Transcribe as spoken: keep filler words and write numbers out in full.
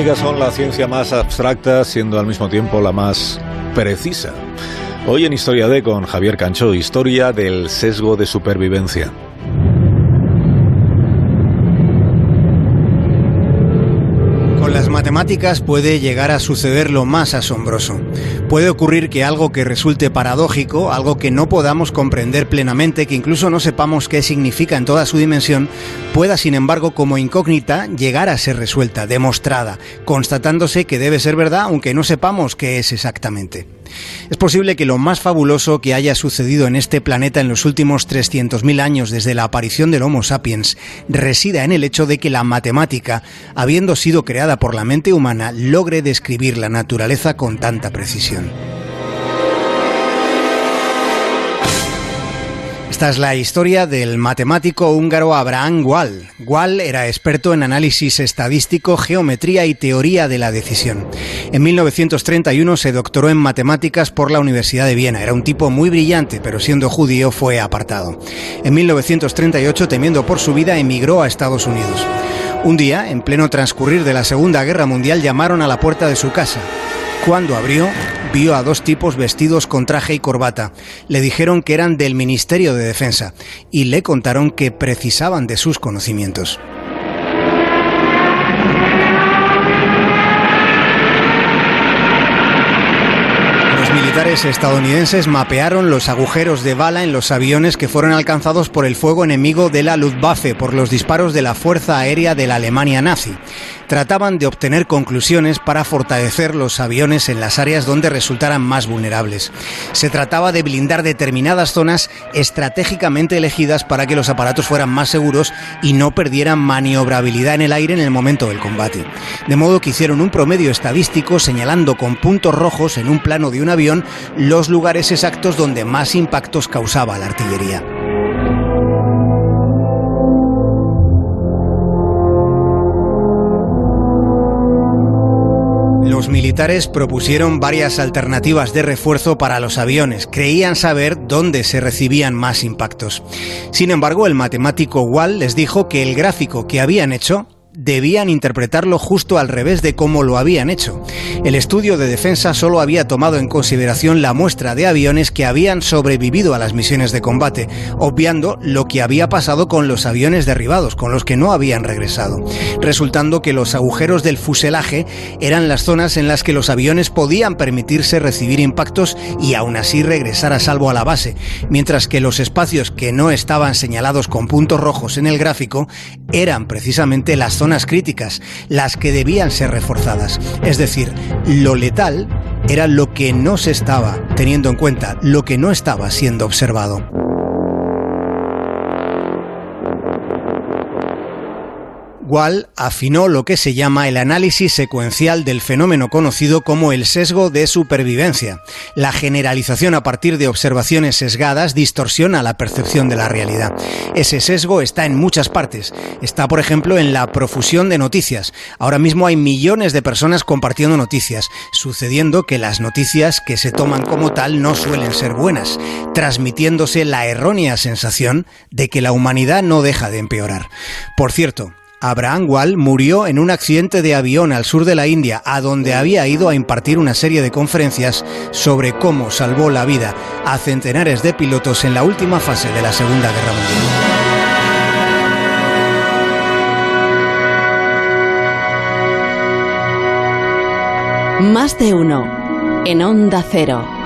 matemáticas son la ciencia más abstracta, siendo al mismo tiempo la más precisa. Hoy en Historia D con Javier Cancho, historia del sesgo de supervivencia. Con las matemáticas puede llegar a suceder lo más asombroso. Puede ocurrir que algo que resulte paradójico, algo que no podamos comprender plenamente, que incluso no sepamos qué significa en toda su dimensión, pueda, sin embargo, como incógnita, llegar a ser resuelta, demostrada, constatándose que debe ser verdad, aunque no sepamos qué es exactamente. Es posible que lo más fabuloso que haya sucedido en este planeta en los últimos trescientos mil años desde la aparición del Homo sapiens resida en el hecho de que la matemática, habiendo sido creada por la mente humana, logre describir la naturaleza con tanta precisión. Esta es la historia del matemático húngaro Abraham Wald. Wald era experto en análisis estadístico, geometría y teoría de la decisión. En mil novecientos treinta y uno se doctoró en matemáticas por la Universidad de Viena. Era un tipo muy brillante, pero siendo judío fue apartado. En mil novecientos treinta y ocho, temiendo por su vida, emigró a Estados Unidos. Un día, en pleno transcurrir de la Segunda Guerra Mundial, llamaron a la puerta de su casa. Cuando abrió, vio a dos tipos vestidos con traje y corbata. Le dijeron que eran del Ministerio de Defensa y le contaron que precisaban de sus conocimientos. Militares estadounidenses mapearon los agujeros de bala en los aviones que fueron alcanzados por el fuego enemigo de la Luftwaffe por los disparos de la Fuerza Aérea de la Alemania nazi. Trataban de obtener conclusiones para fortalecer los aviones en las áreas donde resultaran más vulnerables. Se trataba de blindar determinadas zonas estratégicamente elegidas para que los aparatos fueran más seguros y no perdieran maniobrabilidad en el aire en el momento del combate. De modo que hicieron un promedio estadístico señalando con puntos rojos en un plano de un avión los lugares exactos donde más impactos causaba la artillería. Los militares propusieron varias alternativas de refuerzo para los aviones. Creían saber dónde se recibían más impactos. Sin embargo, el matemático Wald les dijo que el gráfico que habían hecho debían interpretarlo justo al revés de cómo lo habían hecho. El estudio de defensa solo había tomado en consideración la muestra de aviones que habían sobrevivido a las misiones de combate, obviando lo que había pasado con los aviones derribados, con los que no habían regresado, resultando que los agujeros del fuselaje eran las zonas en las que los aviones podían permitirse recibir impactos y aún así regresar a salvo a la base, mientras que los espacios que no estaban señalados con puntos rojos en el gráfico eran precisamente las zonas críticas, las que debían ser reforzadas. Es decir, lo letal era lo que no se estaba teniendo en cuenta, lo que no estaba siendo observado. Wald afinó lo que se llama el análisis secuencial del fenómeno conocido como el sesgo de supervivencia. La generalización a partir de observaciones sesgadas distorsiona la percepción de la realidad. Ese sesgo está en muchas partes. Está, por ejemplo, en la profusión de noticias. Ahora mismo hay millones de personas compartiendo noticias, sucediendo que las noticias que se toman como tal no suelen ser buenas, transmitiéndose la errónea sensación de que la humanidad no deja de empeorar. Por cierto, Abraham Wald murió en un accidente de avión al sur de la India, a donde había ido a impartir una serie de conferencias sobre cómo salvó la vida a centenares de pilotos en la última fase de la Segunda Guerra Mundial. Más de uno en Onda Cero.